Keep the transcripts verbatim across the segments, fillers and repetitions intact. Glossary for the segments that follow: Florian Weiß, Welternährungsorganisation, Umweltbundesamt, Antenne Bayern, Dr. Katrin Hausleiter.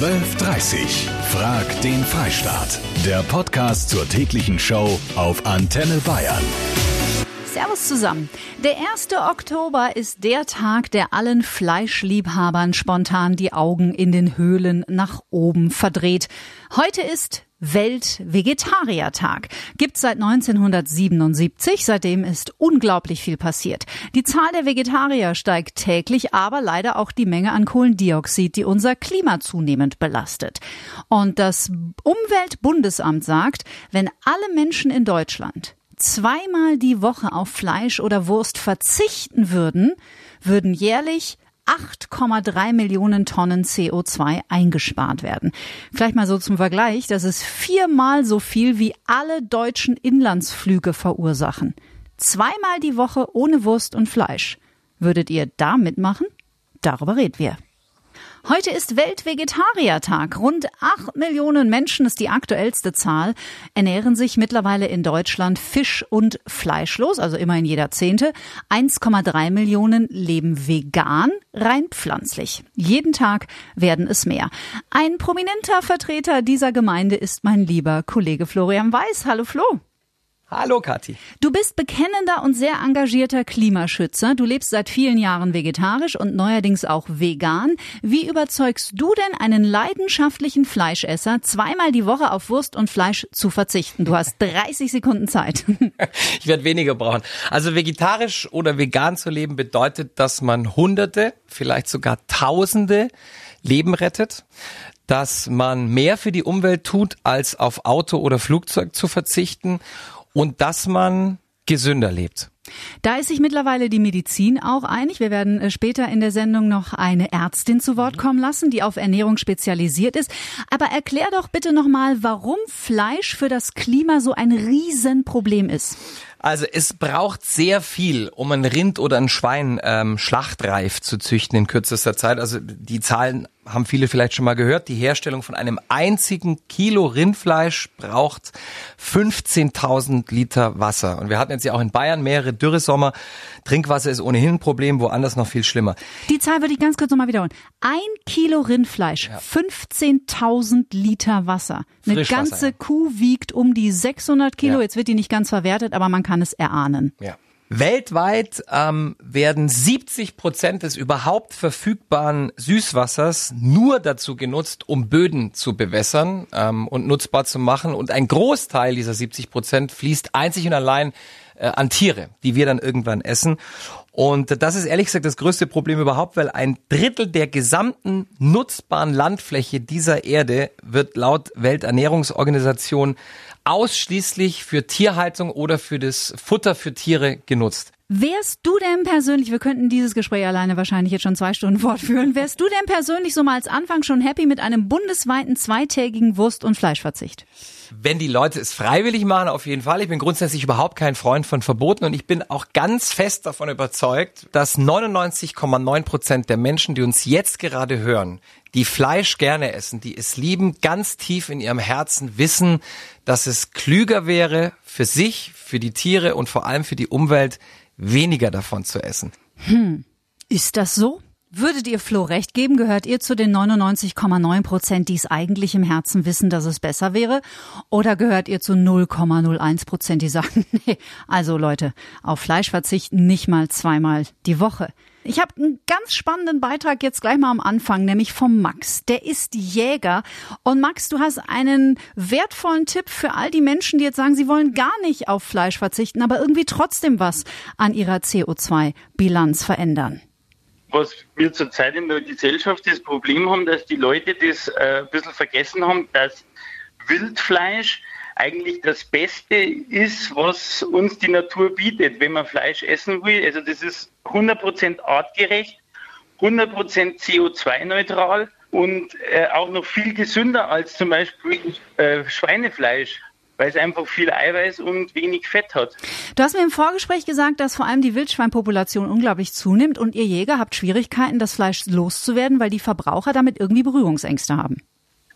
zwölf Uhr dreißig. Frag den Freistaat. Der Podcast zur täglichen Show auf Antenne Bayern. Servus zusammen. Der erste Oktober ist der Tag, der allen Fleischliebhabern spontan die Augen in den Höhlen nach oben verdreht. Heute ist Weltvegetariertag. Gibt's seit neunzehnhundertsiebenundsiebzig. Seitdem ist unglaublich viel passiert. Die Zahl der Vegetarier steigt täglich, aber leider auch die Menge an Kohlendioxid, die unser Klima zunehmend belastet. Und das Umweltbundesamt sagt, wenn alle Menschen in Deutschland zweimal die Woche auf Fleisch oder Wurst verzichten würden, würden jährlich acht Komma drei Millionen Tonnen C O zwei eingespart werden. Vielleicht mal so zum Vergleich, das ist viermal so viel, wie alle deutschen Inlandsflüge verursachen. Zweimal die Woche ohne Wurst und Fleisch. Würdet ihr da mitmachen? Darüber reden wir. Heute ist Weltvegetariertag. Rund acht Millionen Menschen, ist die aktuellste Zahl, ernähren sich mittlerweile in Deutschland fisch- und fleischlos, also immerhin jeder Zehnte. eins Komma drei Millionen leben vegan, rein pflanzlich. Jeden Tag werden es mehr. Ein prominenter Vertreter dieser Gemeinde ist mein lieber Kollege Florian Weiß. Hallo Flo. Hallo Kathi. Du bist bekennender und sehr engagierter Klimaschützer. Du lebst seit vielen Jahren vegetarisch und neuerdings auch vegan. Wie überzeugst du denn einen leidenschaftlichen Fleischesser, zweimal die Woche auf Wurst und Fleisch zu verzichten? Du hast dreißig Sekunden Zeit. Ich werde weniger brauchen. Also vegetarisch oder vegan zu leben bedeutet, dass man Hunderte, vielleicht sogar Tausende Leben rettet, dass man mehr für die Umwelt tut, als auf Auto oder Flugzeug zu verzichten. Und dass man gesünder lebt. Da ist sich mittlerweile die Medizin auch einig. Wir werden später in der Sendung noch eine Ärztin zu Wort kommen lassen, die auf Ernährung spezialisiert ist. Aber erklär doch bitte nochmal, warum Fleisch für das Klima so ein Riesenproblem ist. Also es braucht sehr viel, um ein Rind oder ein Schwein ähm, schlachtreif zu züchten in kürzester Zeit. Also die Zahlen haben viele vielleicht schon mal gehört. Die Herstellung von einem einzigen Kilo Rindfleisch braucht fünfzehntausend Liter Wasser. Und wir hatten jetzt ja auch in Bayern mehrere Dürresommer. Trinkwasser ist ohnehin ein Problem, woanders noch viel schlimmer. Die Zahl würde ich ganz kurz nochmal wiederholen. Ein Kilo Rindfleisch, ja. fünfzehntausend Liter Wasser. Eine Frischwasser, ganze ja. Kuh wiegt um die sechshundert Kilo. Ja. Jetzt wird die nicht ganz verwertet, aber man kann kann es erahnen. Ja. Weltweit ähm, werden siebzig Prozent des überhaupt verfügbaren Süßwassers nur dazu genutzt, um Böden zu bewässern ähm, und nutzbar zu machen. Und ein Großteil dieser siebzig Prozent fließt einzig und allein äh, an Tiere, die wir dann irgendwann essen. Und das ist ehrlich gesagt das größte Problem überhaupt, weil ein Drittel der gesamten nutzbaren Landfläche dieser Erde wird laut Welternährungsorganisation ausschließlich für Tierhaltung oder für das Futter für Tiere genutzt. Wärst du denn persönlich, wir könnten dieses Gespräch alleine wahrscheinlich jetzt schon zwei Stunden fortführen, wärst du denn persönlich so mal als Anfang schon happy mit einem bundesweiten zweitägigen Wurst- und Fleischverzicht? Wenn die Leute es freiwillig machen, auf jeden Fall. Ich bin grundsätzlich überhaupt kein Freund von Verboten und ich bin auch ganz fest davon überzeugt, dass neunundneunzig Komma neun Prozent der Menschen, die uns jetzt gerade hören, die Fleisch gerne essen, die es lieben, ganz tief in ihrem Herzen wissen, dass es klüger wäre für sich, für die Tiere und vor allem für die Umwelt, weniger davon zu essen. Hm, ist das so? Würdet ihr Flo recht geben, gehört ihr zu den neunundneunzig Komma neun Prozent, die es eigentlich im Herzen wissen, dass es besser wäre? Oder gehört ihr zu null Komma null eins Prozent, die sagen, nee, also Leute, auf Fleisch verzichten nicht mal zweimal die Woche? Ich habe einen ganz spannenden Beitrag jetzt gleich mal am Anfang, nämlich vom Max. Der ist Jäger. Und Max, du hast einen wertvollen Tipp für all die Menschen, die jetzt sagen, sie wollen gar nicht auf Fleisch verzichten, aber irgendwie trotzdem was an ihrer C O zwei Bilanz verändern. Was wir zurzeit in der Gesellschaft das Problem haben, dass die Leute das äh, ein bisschen vergessen haben, dass Wildfleisch eigentlich das Beste ist, was uns die Natur bietet, wenn man Fleisch essen will. Also das ist hundert Prozent artgerecht, hundert Prozent C O zwei neutral und äh, auch noch viel gesünder als zum Beispiel äh, Schweinefleisch, weil es einfach viel Eiweiß und wenig Fett hat. Du hast mir im Vorgespräch gesagt, dass vor allem die Wildschweinpopulation unglaublich zunimmt und ihr Jäger habt Schwierigkeiten, das Fleisch loszuwerden, weil die Verbraucher damit irgendwie Berührungsängste haben.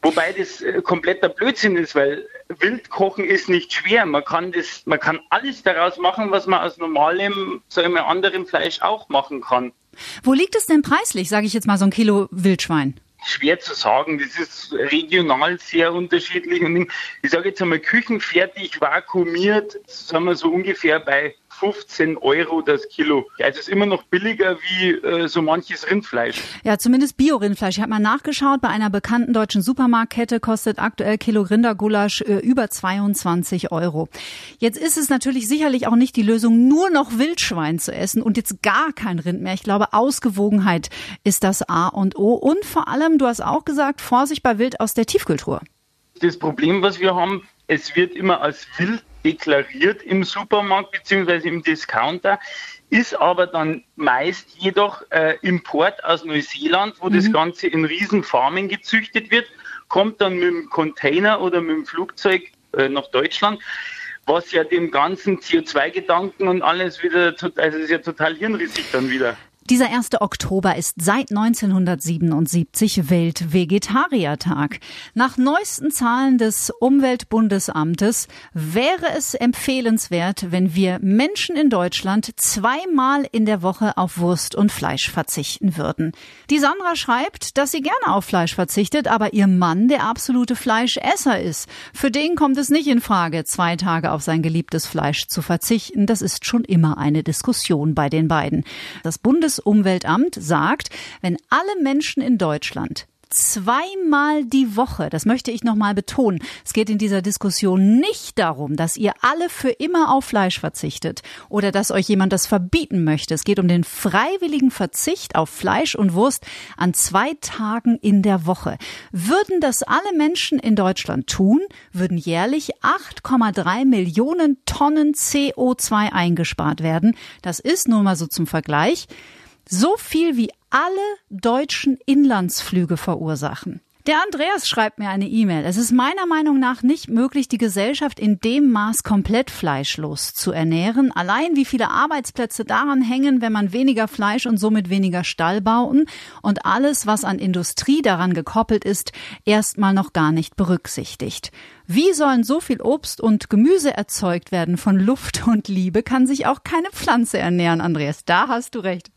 Wobei das kompletter Blödsinn ist, weil Wildkochen ist nicht schwer. Man kann das, man kann alles daraus machen, was man aus normalem, sagen wir, anderem Fleisch auch machen kann. Wo liegt es denn preislich, sage ich jetzt mal, so ein Kilo Wildschwein? schwer zu sagen. Das ist regional sehr unterschiedlich. Und ich sage jetzt einmal, küchenfertig vakuumiert, sagen wir so ungefähr bei fünfzehn Euro das Kilo. Also ist immer noch billiger wie äh, so manches Rindfleisch. Ja, zumindest Bio-Rindfleisch. Ich habe mal nachgeschaut, bei einer bekannten deutschen Supermarktkette kostet aktuell Kilo Rindergulasch äh, über zweiundzwanzig Euro. Jetzt ist es natürlich sicherlich auch nicht die Lösung, nur noch Wildschwein zu essen und jetzt gar kein Rind mehr. Ich glaube, Ausgewogenheit ist das A und O. Und vor allem, du hast auch gesagt, Vorsicht bei Wild aus der Tiefkultur. Das Problem, was wir haben, es wird immer als Wild deklariert im Supermarkt bzw. im Discounter, ist aber dann meist jedoch äh, Import aus Neuseeland, wo mhm. das Ganze in riesen Farmen gezüchtet wird, kommt dann mit dem Container oder mit dem Flugzeug äh, nach Deutschland, was ja dem ganzen C O zwei Gedanken und alles wieder, also ist ja total hirnrissig dann wieder. Dieser erste Oktober ist seit neunzehnhundertsiebenundsiebzig Weltvegetariertag. Nach neuesten Zahlen des Umweltbundesamtes wäre es empfehlenswert, wenn wir Menschen in Deutschland zweimal in der Woche auf Wurst und Fleisch verzichten würden. Die Sandra schreibt, dass sie gerne auf Fleisch verzichtet, aber ihr Mann der absolute Fleischesser ist. Für den kommt es nicht in Frage, zwei Tage auf sein geliebtes Fleisch zu verzichten. Das ist schon immer eine Diskussion bei den beiden. Das Bundes Das Umweltamt sagt, wenn alle Menschen in Deutschland zweimal die Woche, das möchte ich nochmal betonen, es geht in dieser Diskussion nicht darum, dass ihr alle für immer auf Fleisch verzichtet oder dass euch jemand das verbieten möchte. Es geht um den freiwilligen Verzicht auf Fleisch und Wurst an zwei Tagen in der Woche. Würden das alle Menschen in Deutschland tun, würden jährlich acht Komma drei Millionen Tonnen C O zwei eingespart werden. Das ist nur mal so zum Vergleich so viel wie alle deutschen Inlandsflüge verursachen. Der Andreas schreibt mir eine E-Mail. Es ist meiner Meinung nach nicht möglich, die Gesellschaft in dem Maß komplett fleischlos zu ernähren. Allein wie viele Arbeitsplätze daran hängen, wenn man weniger Fleisch und somit weniger Stallbauten und alles, was an Industrie daran gekoppelt ist, erstmal noch gar nicht berücksichtigt. Wie sollen so viel Obst und Gemüse erzeugt werden? Von Luft und Liebe kann sich auch keine Pflanze ernähren, Andreas. Da hast du recht.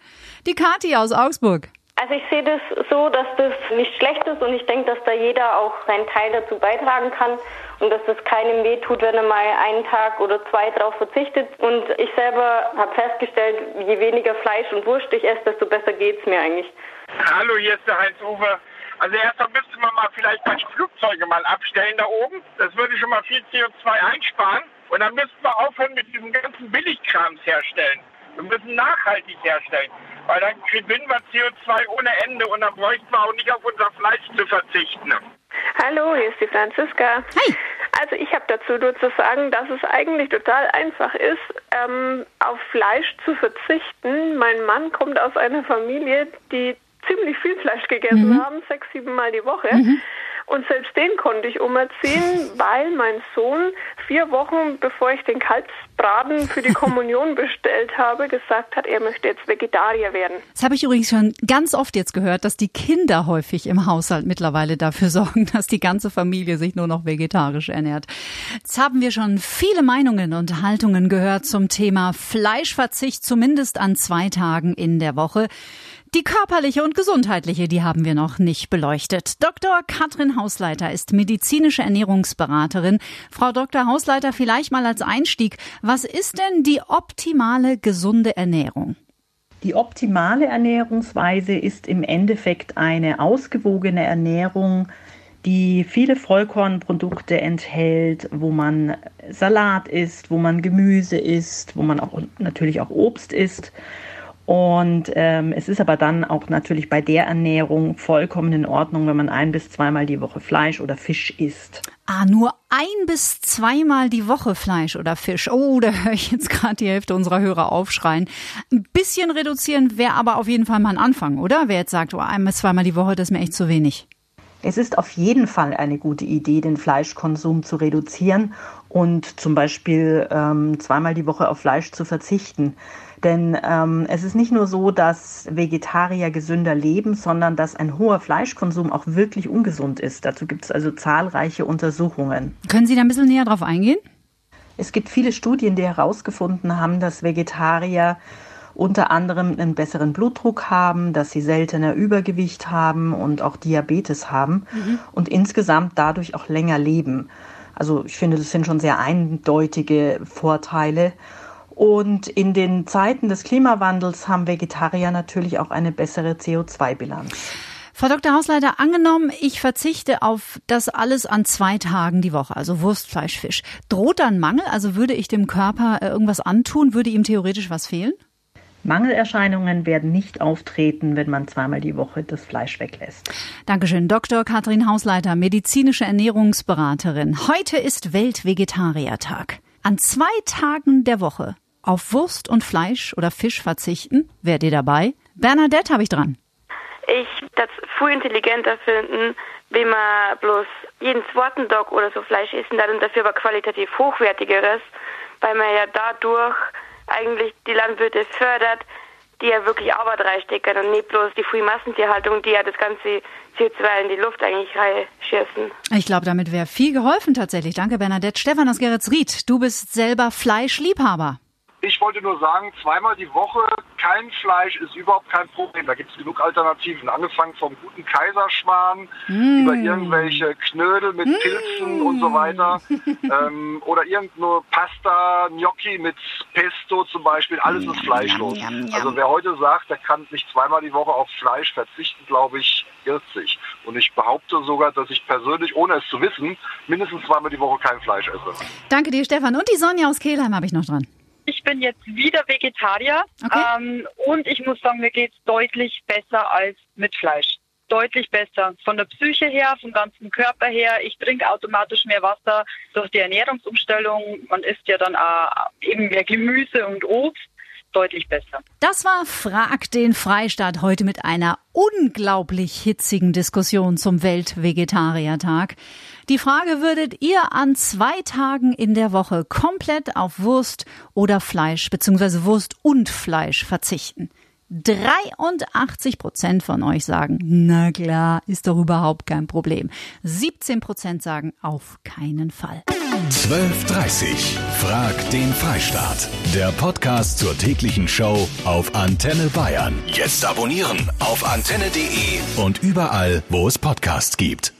Die Kathi aus Augsburg. Also ich sehe das so, dass das nicht schlecht ist und ich denke, dass da jeder auch seinen Teil dazu beitragen kann und dass es keinem weh tut, wenn er mal einen Tag oder zwei drauf verzichtet. Und ich selber habe festgestellt, je weniger Fleisch und Wurst ich esse, desto besser geht's mir eigentlich. Hallo, hier ist der Heinz-Uwe. Also erstmal müsste man mal vielleicht mal die Flugzeuge mal abstellen da oben. Das würde schon mal viel C O zwei einsparen. Und dann müssten wir aufhören mit diesem ganzen Billigkrams herstellen. Wir müssen nachhaltig herstellen, weil dann gewinnen wir C O zwei ohne Ende und dann bräuchten wir auch nicht auf unser Fleisch zu verzichten. Hallo, hier ist die Franziska. Hi. Also ich habe dazu nur zu sagen, dass es eigentlich total einfach ist, ähm, auf Fleisch zu verzichten. Mein Mann kommt aus einer Familie, die ziemlich viel Fleisch gegessen mhm. haben, sechs, sieben Mal die Woche. Mhm. Und selbst den konnte ich umerziehen, weil mein Sohn vier Wochen, bevor ich den Kalbsbraten für die Kommunion bestellt habe, gesagt hat, er möchte jetzt Vegetarier werden. Das habe ich übrigens schon ganz oft jetzt gehört, dass die Kinder häufig im Haushalt mittlerweile dafür sorgen, dass die ganze Familie sich nur noch vegetarisch ernährt. Jetzt haben wir schon viele Meinungen und Haltungen gehört zum Thema Fleischverzicht, zumindest an zwei Tagen in der Woche. Die körperliche und gesundheitliche, die haben wir noch nicht beleuchtet. Doktor Katrin Hausleiter ist medizinische Ernährungsberaterin. Frau Doktor Hausleiter, vielleicht mal als Einstieg, was ist denn die optimale gesunde Ernährung? Die optimale Ernährungsweise ist im Endeffekt eine ausgewogene Ernährung, die viele Vollkornprodukte enthält, wo man Salat isst, wo man Gemüse isst, wo man auch natürlich auch Obst isst. Und ähm, es ist aber dann auch natürlich bei der Ernährung vollkommen in Ordnung, wenn man ein- bis zweimal die Woche Fleisch oder Fisch isst. Ah, nur ein- bis zweimal die Woche Fleisch oder Fisch. Oh, da höre ich jetzt gerade die Hälfte unserer Hörer aufschreien. Ein bisschen reduzieren wäre aber auf jeden Fall mal ein Anfang, oder? Wer jetzt sagt, oh, ein- bis zweimal die Woche, das ist mir echt zu wenig. Es ist auf jeden Fall eine gute Idee, den Fleischkonsum zu reduzieren und zum Beispiel ähm, zweimal die Woche auf Fleisch zu verzichten. Denn ähm, es ist nicht nur so, dass Vegetarier gesünder leben, sondern dass ein hoher Fleischkonsum auch wirklich ungesund ist. Dazu gibt es also zahlreiche Untersuchungen. Können Sie da ein bisschen näher drauf eingehen? Es gibt viele Studien, die herausgefunden haben, dass Vegetarier unter anderem einen besseren Blutdruck haben, dass sie seltener Übergewicht haben und auch Diabetes haben mhm. und insgesamt dadurch auch länger leben. Also ich finde, das sind schon sehr eindeutige Vorteile. Und in den Zeiten des Klimawandels haben Vegetarier natürlich auch eine bessere C O zwei Bilanz. Frau Doktor Hausleiter, angenommen, ich verzichte auf das alles an zwei Tagen die Woche, also Wurst, Fleisch, Fisch. Droht dann Mangel? Also würde ich dem Körper irgendwas antun? Würde ihm theoretisch was fehlen? Mangelerscheinungen werden nicht auftreten, wenn man zweimal die Woche das Fleisch weglässt. Dankeschön, Doktor Katrin Hausleiter, medizinische Ernährungsberaterin. Heute ist Weltvegetariertag. An zwei Tagen der Woche auf Wurst und Fleisch oder Fisch verzichten, wärt ihr dabei? Bernadette habe ich dran. Ich das viel intelligenter finden, wenn man bloß jeden zweiten Tag oder so Fleisch essen darf und dafür aber qualitativ hochwertigeres, weil man ja dadurch eigentlich die Landwirte fördert, die ja wirklich Arbeit reinstecken und nicht bloß die Frühmassentierhaltung, die ja das ganze C O zwei in die Luft eigentlich reinschießen. Ich glaube, damit wäre viel geholfen tatsächlich. Danke, Bernadette. Stefan aus Geretsried, du bist selber Fleischliebhaber. Ich wollte nur sagen, zweimal die Woche kein Fleisch ist überhaupt kein Problem. Da gibt es genug Alternativen. Angefangen vom guten Kaiserschmarrn mm. über irgendwelche Knödel mit mm. Pilzen und so weiter. ähm, oder irgendeine Pasta, Gnocchi mit Pesto zum Beispiel. Alles ist fleischlos. Yum, yum, yum. Also wer heute sagt, der kann sich zweimal die Woche auf Fleisch verzichten, glaube ich, irrt sich. Und ich behaupte sogar, dass ich persönlich, ohne es zu wissen, mindestens zweimal die Woche kein Fleisch esse. Danke dir, Stefan. Und die Sonja aus Kelheim habe ich noch dran. Ich bin jetzt wieder Vegetarier, okay. ähm, und ich muss sagen, mir geht's deutlich besser als mit Fleisch. Deutlich besser. Von der Psyche her, vom ganzen Körper her. Ich trinke automatisch mehr Wasser durch die Ernährungsumstellung. Man isst ja dann auch eben mehr Gemüse und Obst. Deutlich besser. Das war Frag den Freistaat heute mit einer unglaublich hitzigen Diskussion zum Weltvegetariertag. Die Frage, würdet ihr an zwei Tagen in der Woche komplett auf Wurst oder Fleisch bzw. Wurst und Fleisch verzichten? dreiundachtzig Prozent von euch sagen, na klar, ist doch überhaupt kein Problem. siebzehn Prozent sagen, auf keinen Fall. zwölf Uhr dreißig, Frag den Freistaat. Der Podcast zur täglichen Show auf Antenne Bayern. Jetzt abonnieren auf antenne punkt de und überall, wo es Podcasts gibt.